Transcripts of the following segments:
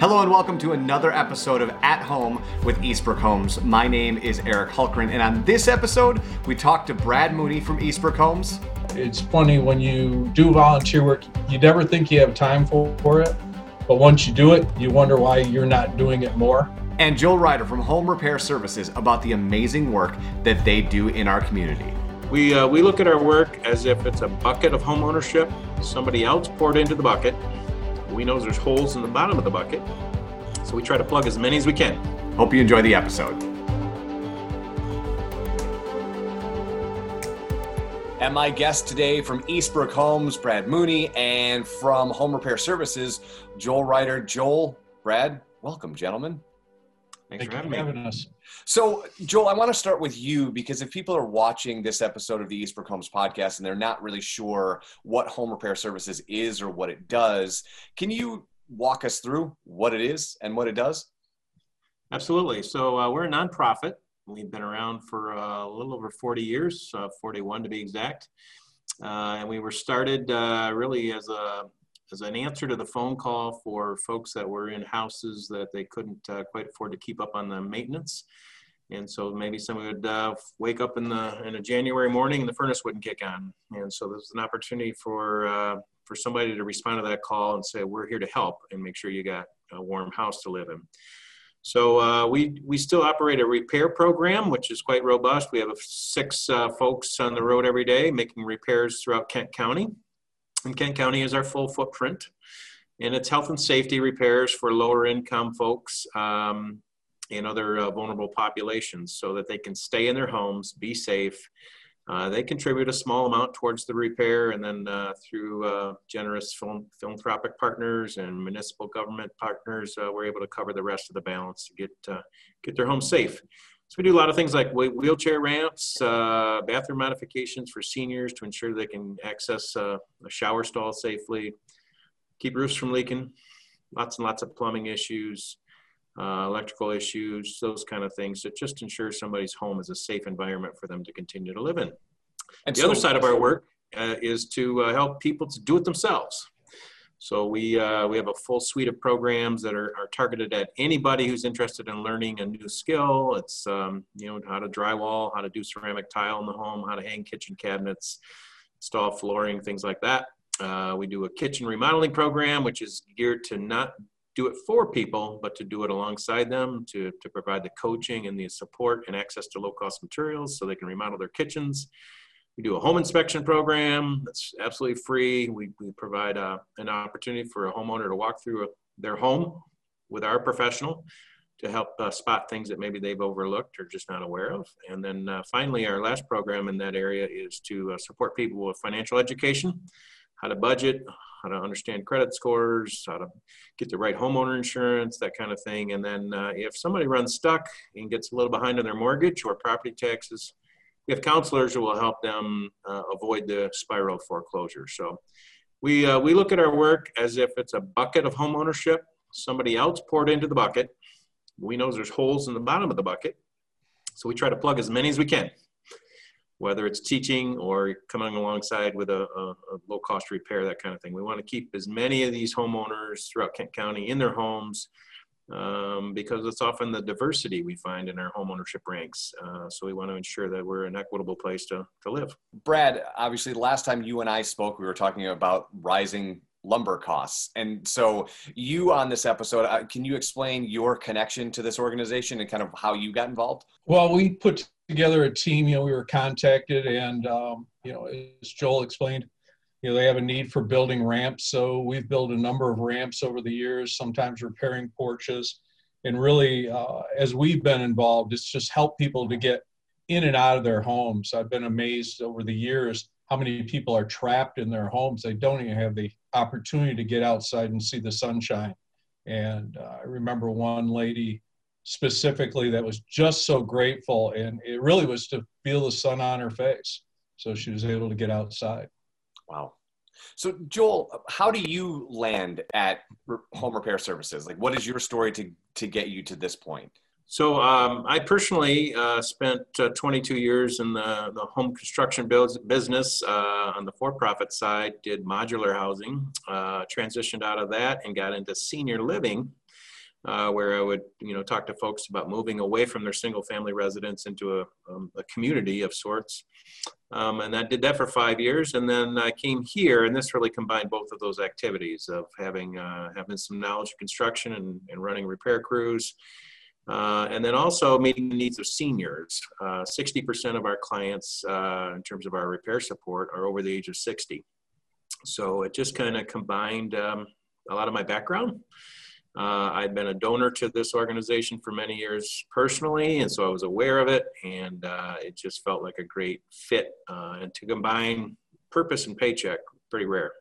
Hello and welcome to another episode of At Home with Eastbrook Homes. My name is Eric Hulkerin, and on this episode, we talked to Brad Mooney from Eastbrook Homes. It's funny, when you do volunteer work, you never think you have time for it, but once you do it, you wonder why you're not doing it more. And Joel Ryder from Home Repair Services about the amazing work that they do in our community. We look at our work as if it's a bucket of home ownership. Somebody else poured into the bucket. We know there's holes in the bottom of the bucket, so we try to plug as many as we can. Hope you enjoy the episode. And my guest today from Eastbrook Homes, Brad Mooney, and from Home Repair Services, Joel Ryder. Joel, Brad, welcome, gentlemen. Thanks for having us. So, Joel, I want to start with you, because if people are watching this episode of the Eastbrook Homes podcast and they're not really sure what Home Repair Services is or what it does, can you walk us through what it is and what it does? Absolutely. So we're a nonprofit. We've been around for a little over 40 years, 41 to be exact. And we were started really as an answer to the phone call for folks that were in houses that they couldn't quite afford to keep up on the maintenance. And so maybe someone would wake up in a January morning and the furnace wouldn't kick on. And so there's an opportunity for somebody to respond to that call and say, we're here to help and make sure you got a warm house to live in. So we still operate a repair program, which is quite robust. We have six folks on the road every day making repairs throughout Kent County. And Kent County is our full footprint, and it's health and safety repairs for lower income folks and other vulnerable populations so that they can stay in their homes, be safe. They contribute a small amount towards the repair, and then through generous philanthropic partners and municipal government partners, we're able to cover the rest of the balance to get their home safe. So we do a lot of things like wheelchair ramps, bathroom modifications for seniors to ensure they can access a shower stall safely, keep roofs from leaking, lots and lots of plumbing issues, electrical issues, those kind of things that just ensure somebody's home is a safe environment for them to continue to live in. And the other side of our work is to help people to do it themselves. So we have a full suite of programs that are targeted at anybody who's interested in learning a new skill. It's, how to drywall, how to do ceramic tile in the home, how to hang kitchen cabinets, install flooring, things like that. We do a kitchen remodeling program, which is geared to not do it for people, but to do it alongside them, to provide the coaching and the support and access to low-cost materials so they can remodel their kitchens. We do a home inspection program that's absolutely free. We provide an opportunity for a homeowner to walk through their home with our professional to help spot things that maybe they've overlooked or just not aware of. And then finally, our last program in that area is to support people with financial education, how to budget, how to understand credit scores, how to get the right homeowner insurance, that kind of thing. And then if somebody runs stuck and gets a little behind on their mortgage or property taxes, we have counselors who will help them avoid the spiral of foreclosure. So we look at our work as if it's a bucket of home ownership. Somebody else poured into the bucket. We know there's holes in the bottom of the bucket, so we try to plug as many as we can, whether it's teaching or coming alongside with a low-cost repair, that kind of thing. We want to keep as many of these homeowners throughout Kent County in their homes, because it's often the diversity we find in our homeownership ranks. So we want to ensure that we're an equitable place to live. Brad, obviously, the last time you and I spoke, we were talking about rising lumber costs. And so you on this episode, can you explain your connection to this organization and kind of how you got involved? Well, we put together a team, we were contacted and, as Joel explained, they have a need for building ramps. So we've built a number of ramps over the years, sometimes repairing porches. And really, as we've been involved, it's just help people to get in and out of their homes. I've been amazed over the years how many people are trapped in their homes. They don't even have the opportunity to get outside and see the sunshine. And I remember one lady specifically that was just so grateful. And it really was to feel the sun on her face. So she was able to get outside. Wow. So Joel, how do you land at Home Repair Services? Like, what is your story to get you to this point? So I personally spent 22 years in the home construction business on the for-profit side, did modular housing, transitioned out of that and got into senior living. where I would, talk to folks about moving away from their single family residence into a community of sorts. And I did that for 5 years. And then I came here, and this really combined both of those activities of having, some knowledge of construction and running repair crews. And then also meeting the needs of seniors. 60% of our clients in terms of our repair support are over the age of 60. So it just kind of combined a lot of my background. I've been a donor to this organization for many years personally, and so I was aware of it, and it just felt like a great fit. And to combine purpose and paycheck, pretty rare.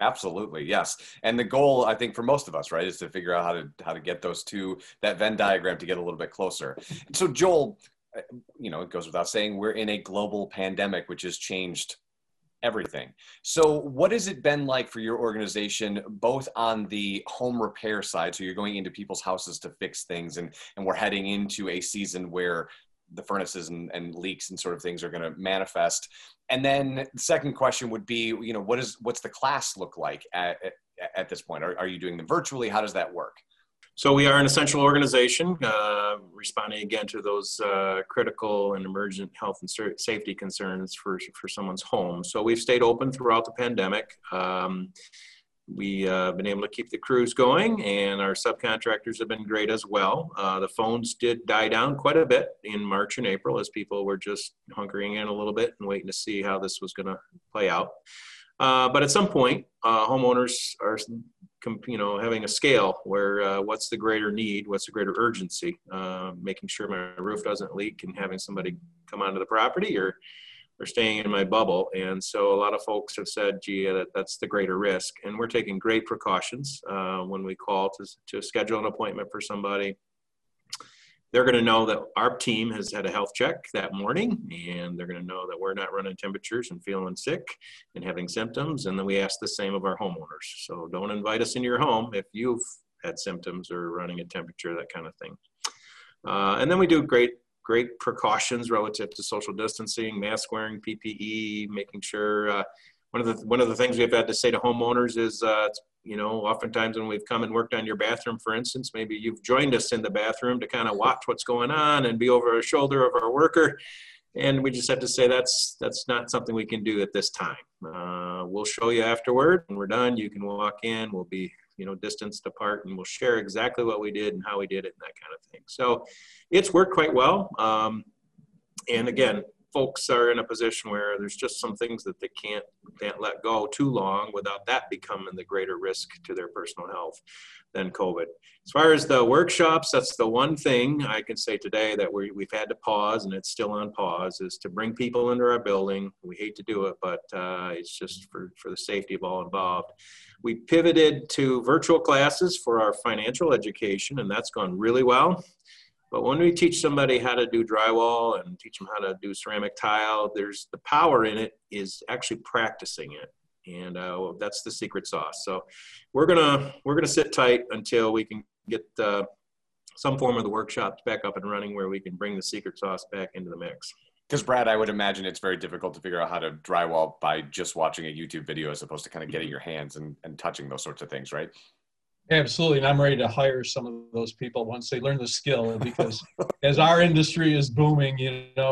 Absolutely, yes. And the goal, I think, for most of us, right, is to figure out how to get those two, that Venn diagram, to get a little bit closer. So, Joel, it goes without saying, we're in a global pandemic, which has changed everything. So what has it been like for your organization, both on the home repair side, so you're going into people's houses to fix things, and we're heading into a season where the furnaces and leaks and sort of things are going to manifest. And then the second question would be, what's the class look like at this point? Are you doing them virtually? How does that work? So we are an essential organization, responding again to those critical and emergent health and safety concerns for someone's home. So we've stayed open throughout the pandemic. We've been able to keep the crews going, and our subcontractors have been great as well. The phones did die down quite a bit in March and April as people were just hunkering in a little bit and waiting to see how this was going to play out. But at some point, homeowners are having a scale where what's the greater need, what's the greater urgency, making sure my roof doesn't leak and having somebody come onto the property, or staying in my bubble. And so a lot of folks have said, gee, that's the greater risk. And we're taking great precautions when we call to schedule an appointment for somebody. They're gonna know that our team has had a health check that morning, and they're gonna know that we're not running temperatures and feeling sick and having symptoms. And then we ask the same of our homeowners. So don't invite us into your home if you've had symptoms or running a temperature, that kind of thing. And then we do great precautions relative to social distancing, mask wearing, PPE, making sure one of the things we've had to say to homeowners is, oftentimes when we've come and worked on your bathroom, for instance, maybe you've joined us in the bathroom to kind of watch what's going on and be over our shoulder of our worker. And we just have to say, that's not something we can do at this time. We'll show you afterward. When we're done, you can walk in, we'll be distanced apart, and we'll share exactly what we did and how we did it and that kind of thing. So it's worked quite well. And again, folks are in a position where there's just some things that they can't let go too long without that becoming the greater risk to their personal health than COVID. As far as the workshops, that's the one thing I can say today that we've had to pause, and it's still on pause, is to bring people into our building. We hate to do it, but it's just for the safety of all involved. We pivoted to virtual classes for our financial education, and that's gone really well. But when we teach somebody how to do drywall and teach them how to do ceramic tile, there's the power in it is actually practicing it. And that's the secret sauce. So we're gonna sit tight until we can get some form of the workshops back up and running where we can bring the secret sauce back into the mix. Because, Brad, I would imagine it's very difficult to figure out how to drywall by just watching a YouTube video as opposed to kind of getting your hands and touching those sorts of things, right? Absolutely, and I'm ready to hire some of those people once they learn the skill, because as our industry is booming,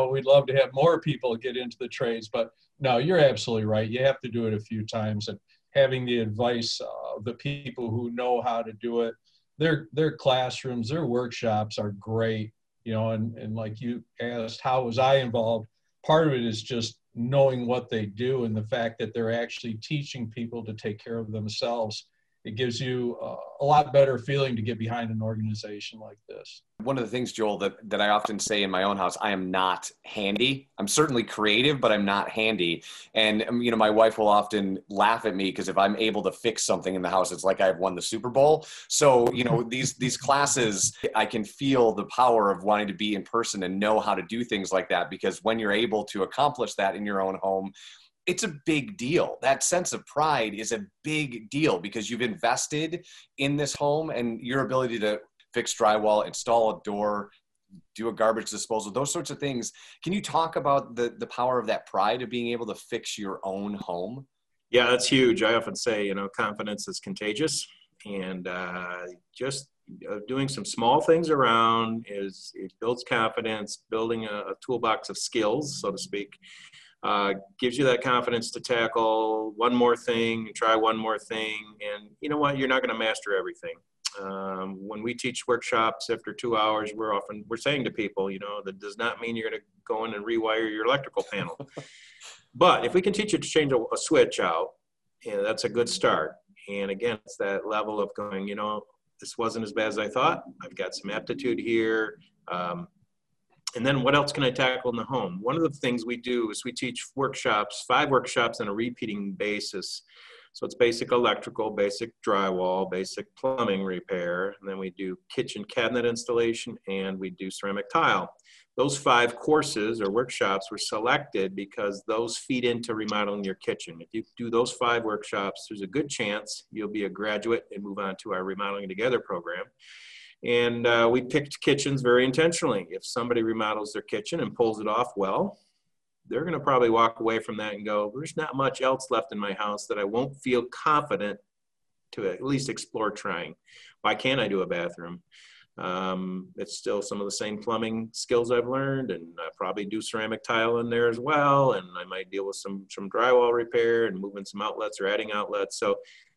we'd love to have more people get into the trades. But no, you're absolutely right. You have to do it a few times, and having the advice of the people who know how to do it, their classrooms, their workshops are great. And like you asked, how was I involved? Part of it is just knowing what they do and the fact that they're actually teaching people to take care of themselves. It gives you a lot better feeling to get behind an organization like this. One of the things, Joel, that I often say in my own house, I am not handy. I'm certainly creative, but I'm not handy. And, my wife will often laugh at me because if I'm able to fix something in the house, it's like I've won the Super Bowl. So, these classes, I can feel the power of wanting to be in person and know how to do things like that, because when you're able to accomplish that in your own home, it's a big deal. That sense of pride is a big deal because you've invested in this home, and your ability to fix drywall, install a door, do a garbage disposal, those sorts of things. Can you talk about the power of that pride of being able to fix your own home? Yeah, that's huge. I often say, confidence is contagious, and just of doing some small things around is it builds confidence, building a toolbox of skills, so to speak, gives you that confidence to tackle one more thing, try one more thing. And you know what, you're not going to master everything. When we teach workshops after 2 hours, we're saying to people, you know, that does not mean you're going to go in and rewire your electrical panel. But if we can teach you to change a switch out, yeah, that's a good start. And again, it's that level of going, you know, this wasn't as bad as I thought. I've got some aptitude here. And then what else can I tackle in the home? One of the things we do is we teach workshops, 5 workshops on a repeating basis. So it's basic electrical, basic drywall, basic plumbing repair, and then we do kitchen cabinet installation, and we do ceramic tile. Those 5 courses or workshops were selected because those feed into remodeling your kitchen. If you do those 5 workshops, there's a good chance you'll be a graduate and move on to our Remodeling Together program. And we picked kitchens very intentionally. If somebody remodels their kitchen and pulls it off well, they're going to probably walk away from that and go, there's not much else left in my house that I won't feel confident to at least explore trying. Why can't I do a bathroom? It's still some of the same plumbing skills I've learned, and I probably do ceramic tile in there as well. And I might deal with some drywall repair and moving some outlets or adding outlets. So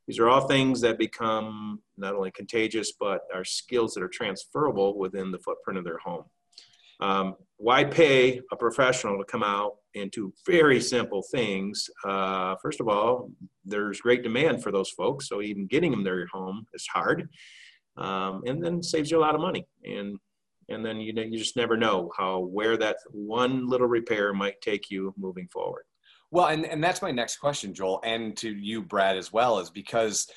these are all things that become not only contagious, but are skills that are transferable within the footprint of their home. Why pay a professional to come out and do very simple things? First of all, there's great demand for those folks. So even getting them their home is hard. And then saves you a lot of money. And then, you know, you just never know where that one little repair might take you moving forward. Well, and that's my next question, Joel, and to you, Brad, as well, is because,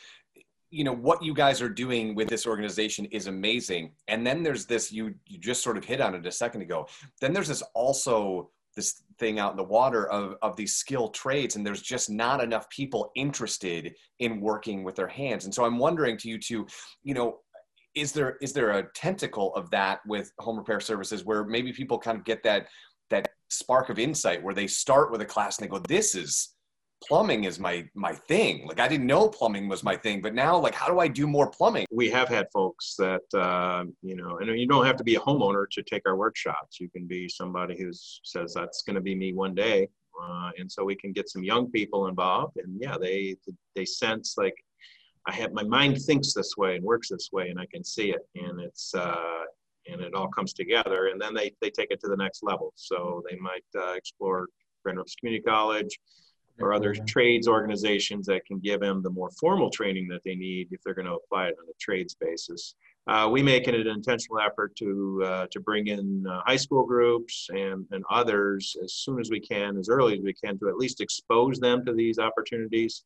you know, what you guys are doing with this organization is amazing. And then there's this, you just sort of hit on it a second ago. Then there's this also this thing out in the water of these skilled trades, and there's just not enough people interested in working with their hands. And so I'm wondering to you two, you know, is there a tentacle of that with Home Repair Services where maybe people kind of get that spark of insight where they start with a class and they go, this is, plumbing is my thing. Like, I didn't know plumbing was my thing, but now, like, how do I do more plumbing? We have had folks that, you know, and you don't have to be a homeowner to take our workshops. You can be somebody who says, that's going to be me one day. And so we can get some young people involved, and yeah, they sense like, my mind thinks this way and works this way, and I can see it, and it's, and it all comes together, and then they take it to the next level. So they might explore Grand Rapids Community College, or other trades organizations that can give them the more formal training that they need if they're going to apply it on a trades basis. We make it an intentional effort to bring in high school groups and others as soon as we can, as early as we can, to at least expose them to these opportunities,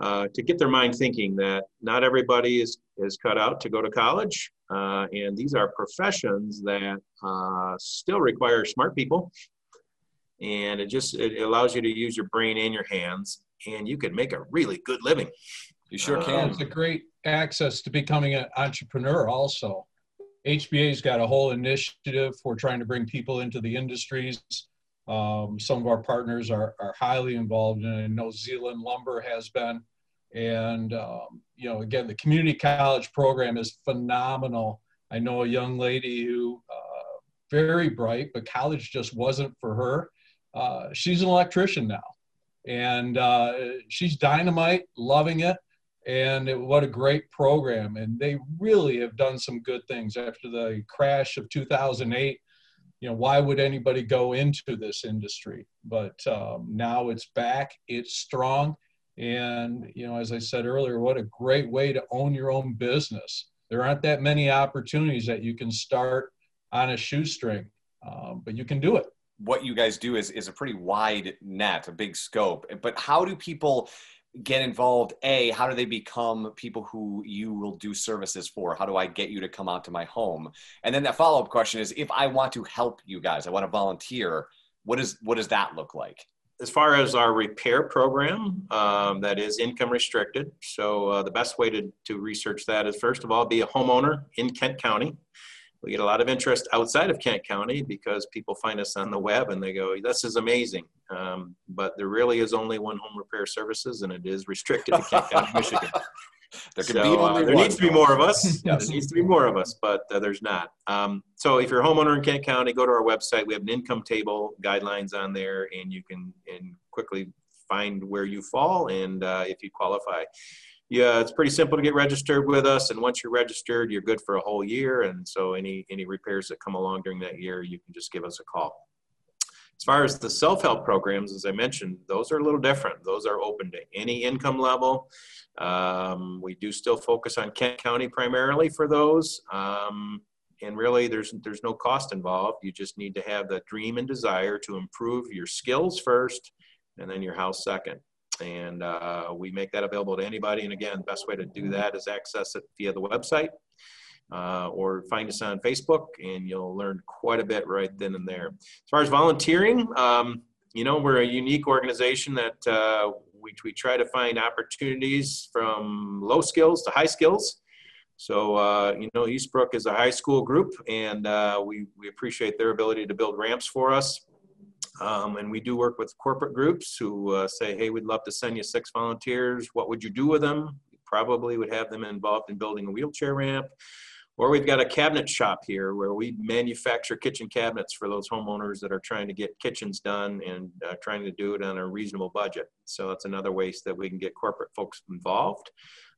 to get their mind thinking that not everybody is cut out to go to college. And these are professions that still require smart people. And it allows you to use your brain and your hands, and you can make a really good living. You sure can. It's a great access to becoming an entrepreneur also. HBA's got a whole initiative for trying to bring people into the industries. Some of our partners are highly involved, and I know Zealand Lumber has been. And, you know, again, the community college program is phenomenal. I know a young lady who, very bright, but college just wasn't for her. She's an electrician now, and she's dynamite, loving it, and what a great program. And they really have done some good things after the crash of 2008. You know, why would anybody go into this industry? But now it's back, it's strong, and, you know, as I said earlier, what a great way to own your own business. There aren't that many opportunities that you can start on a shoestring, but you can do it. What you guys do is a pretty wide net, a big scope. But how do people get involved? A, how do they become people who you will do services for? How do I get you to come out to my home? And then that follow-up question is, if I want to help you guys, I want to volunteer, what does that look like? As far as our repair program, that is income restricted. So the best way to research that is, first of all, be a homeowner in Kent County. We get a lot of interest outside of Kent County because people find us on the web and they go, this is amazing. But there really is only one Home Repair Services, and it is restricted to Kent County, Michigan. There can be only there needs to be more of us. There needs to be more of us, but there's not. So if you're a homeowner in Kent County, go to our website. We have an income table, guidelines on there, and you can quickly find where you fall and if you qualify. Yeah, it's pretty simple to get registered with us, and once you're registered, you're good for a whole year, and so any repairs that come along during that year, you can just give us a call. As far as the self-help programs, as I mentioned, those are a little different. Those are open to any income level. We do still focus on Kent County primarily for those, and really there's no cost involved. You just need to have the dream and desire to improve your skills first, and then your house second. And we make that available to anybody. And again, the best way to do that is access it via the website or find us on Facebook, and you'll learn quite a bit right then and there. As far as volunteering, you know, we're a unique organization that we try to find opportunities from low skills to high skills. So, you know, Eastbrook is a high school group, and we appreciate their ability to build ramps for us. And we do work with corporate groups who say, hey, we'd love to send you 6 volunteers. What would you do with them? We probably would have them involved in building a wheelchair ramp. Or we've got a cabinet shop here where we manufacture kitchen cabinets for those homeowners that are trying to get kitchens done and trying to do it on a reasonable budget. So that's another way that we can get corporate folks involved.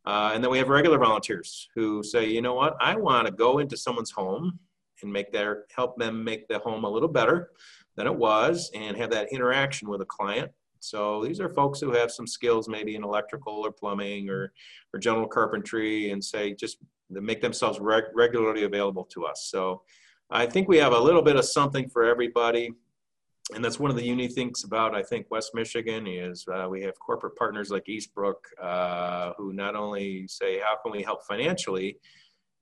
And then we have regular volunteers who say, you know what, I want to go into someone's home and help them make the home a little better than it was and have that interaction with a client. So these are folks who have some skills maybe in electrical or plumbing or general carpentry, and say just make themselves regularly available to us. So I think we have a little bit of something for everybody. And that's one of the unique things about, I think, West Michigan is we have corporate partners like Eastbrook who not only say, how can we help financially,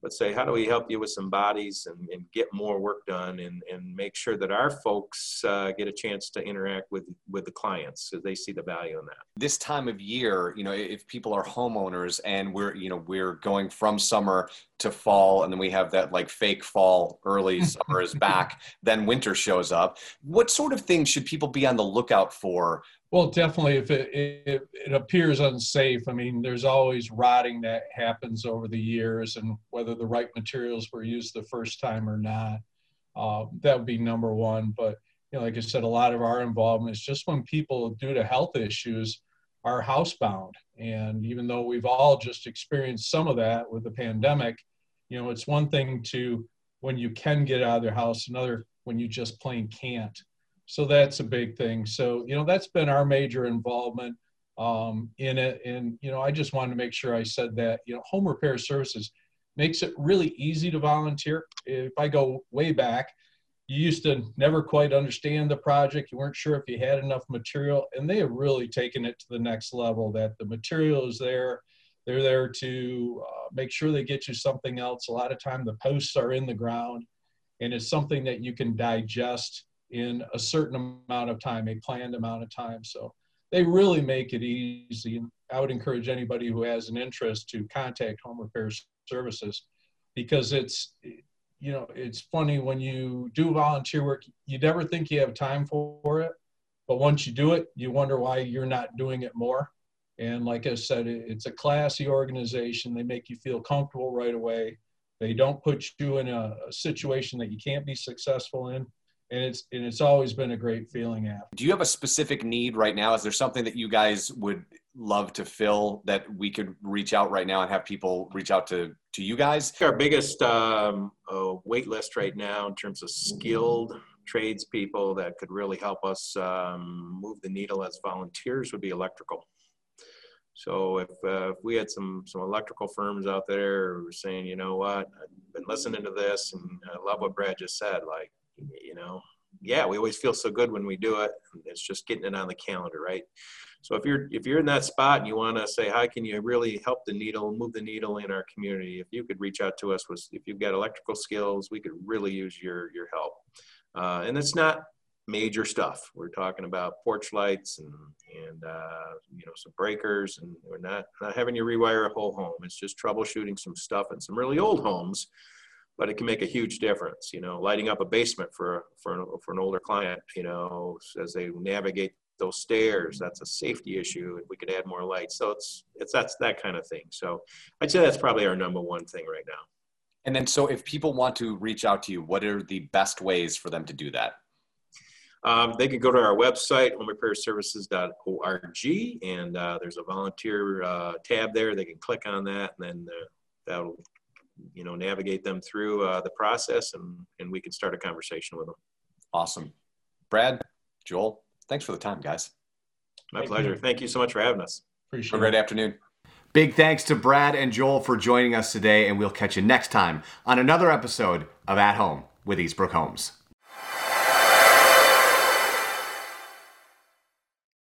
but say, how do we help you with some bodies and get more work done and make sure that our folks get a chance to interact with the clients so they see the value in that. This time of year, you know, if people are homeowners and we're going from summer to fall, and then we have that like fake fall, early summer is back, then winter shows up. What sort of things should people be on the lookout for? Well, definitely if it appears unsafe, I mean, there's always rotting that happens over the years, and whether the right materials were used the first time or not, that would be number one. But, you know, like I said, a lot of our involvement is just when people, due to health issues, are housebound. And even though we've all just experienced some of that with the pandemic, you know, it's one thing to when you can get out of their house, another when you just plain can't. So that's a big thing. So, you know, that's been our major involvement in it. And, you know, I just wanted to make sure I said that, you know, Home Repair Services makes it really easy to volunteer. If I go way back, you used to never quite understand the project. You weren't sure if you had enough material, and they have really taken it to the next level, that the material is there. They're there to make sure they get you something else. A lot of time the posts are in the ground, and it's something that you can digest in a certain amount of time, a planned amount of time. So they really make it easy. I would encourage anybody who has an interest to contact Home Repair Services, because it's, you know, it's funny when you do volunteer work, you never think you have time for it, but once you do it, you wonder why you're not doing it more. And like I said, it's a classy organization. They make you feel comfortable right away. They don't put you in a situation that you can't be successful in. And it's always been a great feeling app. Do you have a specific need right now? Is there something that you guys would love to fill that we could reach out right now and have people reach out to you guys? Our biggest wait list right now in terms of skilled tradespeople that could really help us move the needle as volunteers would be electrical. So if we had some electrical firms out there who were saying, you know what, I've been listening to this and I love what Brad just said, like, you know, yeah, we always feel so good when we do it. It's just getting it on the calendar, right? So if you're in that spot and you want to say, how can you really help the needle, move the needle in our community? If you could reach out to us, if you've got electrical skills, we could really use your help. And it's not major stuff. We're talking about porch lights and you know, some breakers, and we're not having you rewire a whole home. It's just troubleshooting some stuff in some really old homes. But it can make a huge difference, you know, lighting up a basement for an older client, you know, as they navigate those stairs, that's a safety issue, and we could add more lights. So that's that kind of thing. So I'd say that's probably our number one thing right now. And then, so if people want to reach out to you, what are the best ways for them to do that? They can go to our website, homerepairservices.org, and there's a volunteer tab there. They can click on that, and then that'll, you know, navigate them through the process, and we can start a conversation with them. Awesome. Brad, Joel, thanks for the time, guys. My pleasure. Thank you. Thank you so much for having us. Appreciate it. Have a great afternoon. Big thanks to Brad and Joel for joining us today, and we'll catch you next time on another episode of At Home with Eastbrook Homes.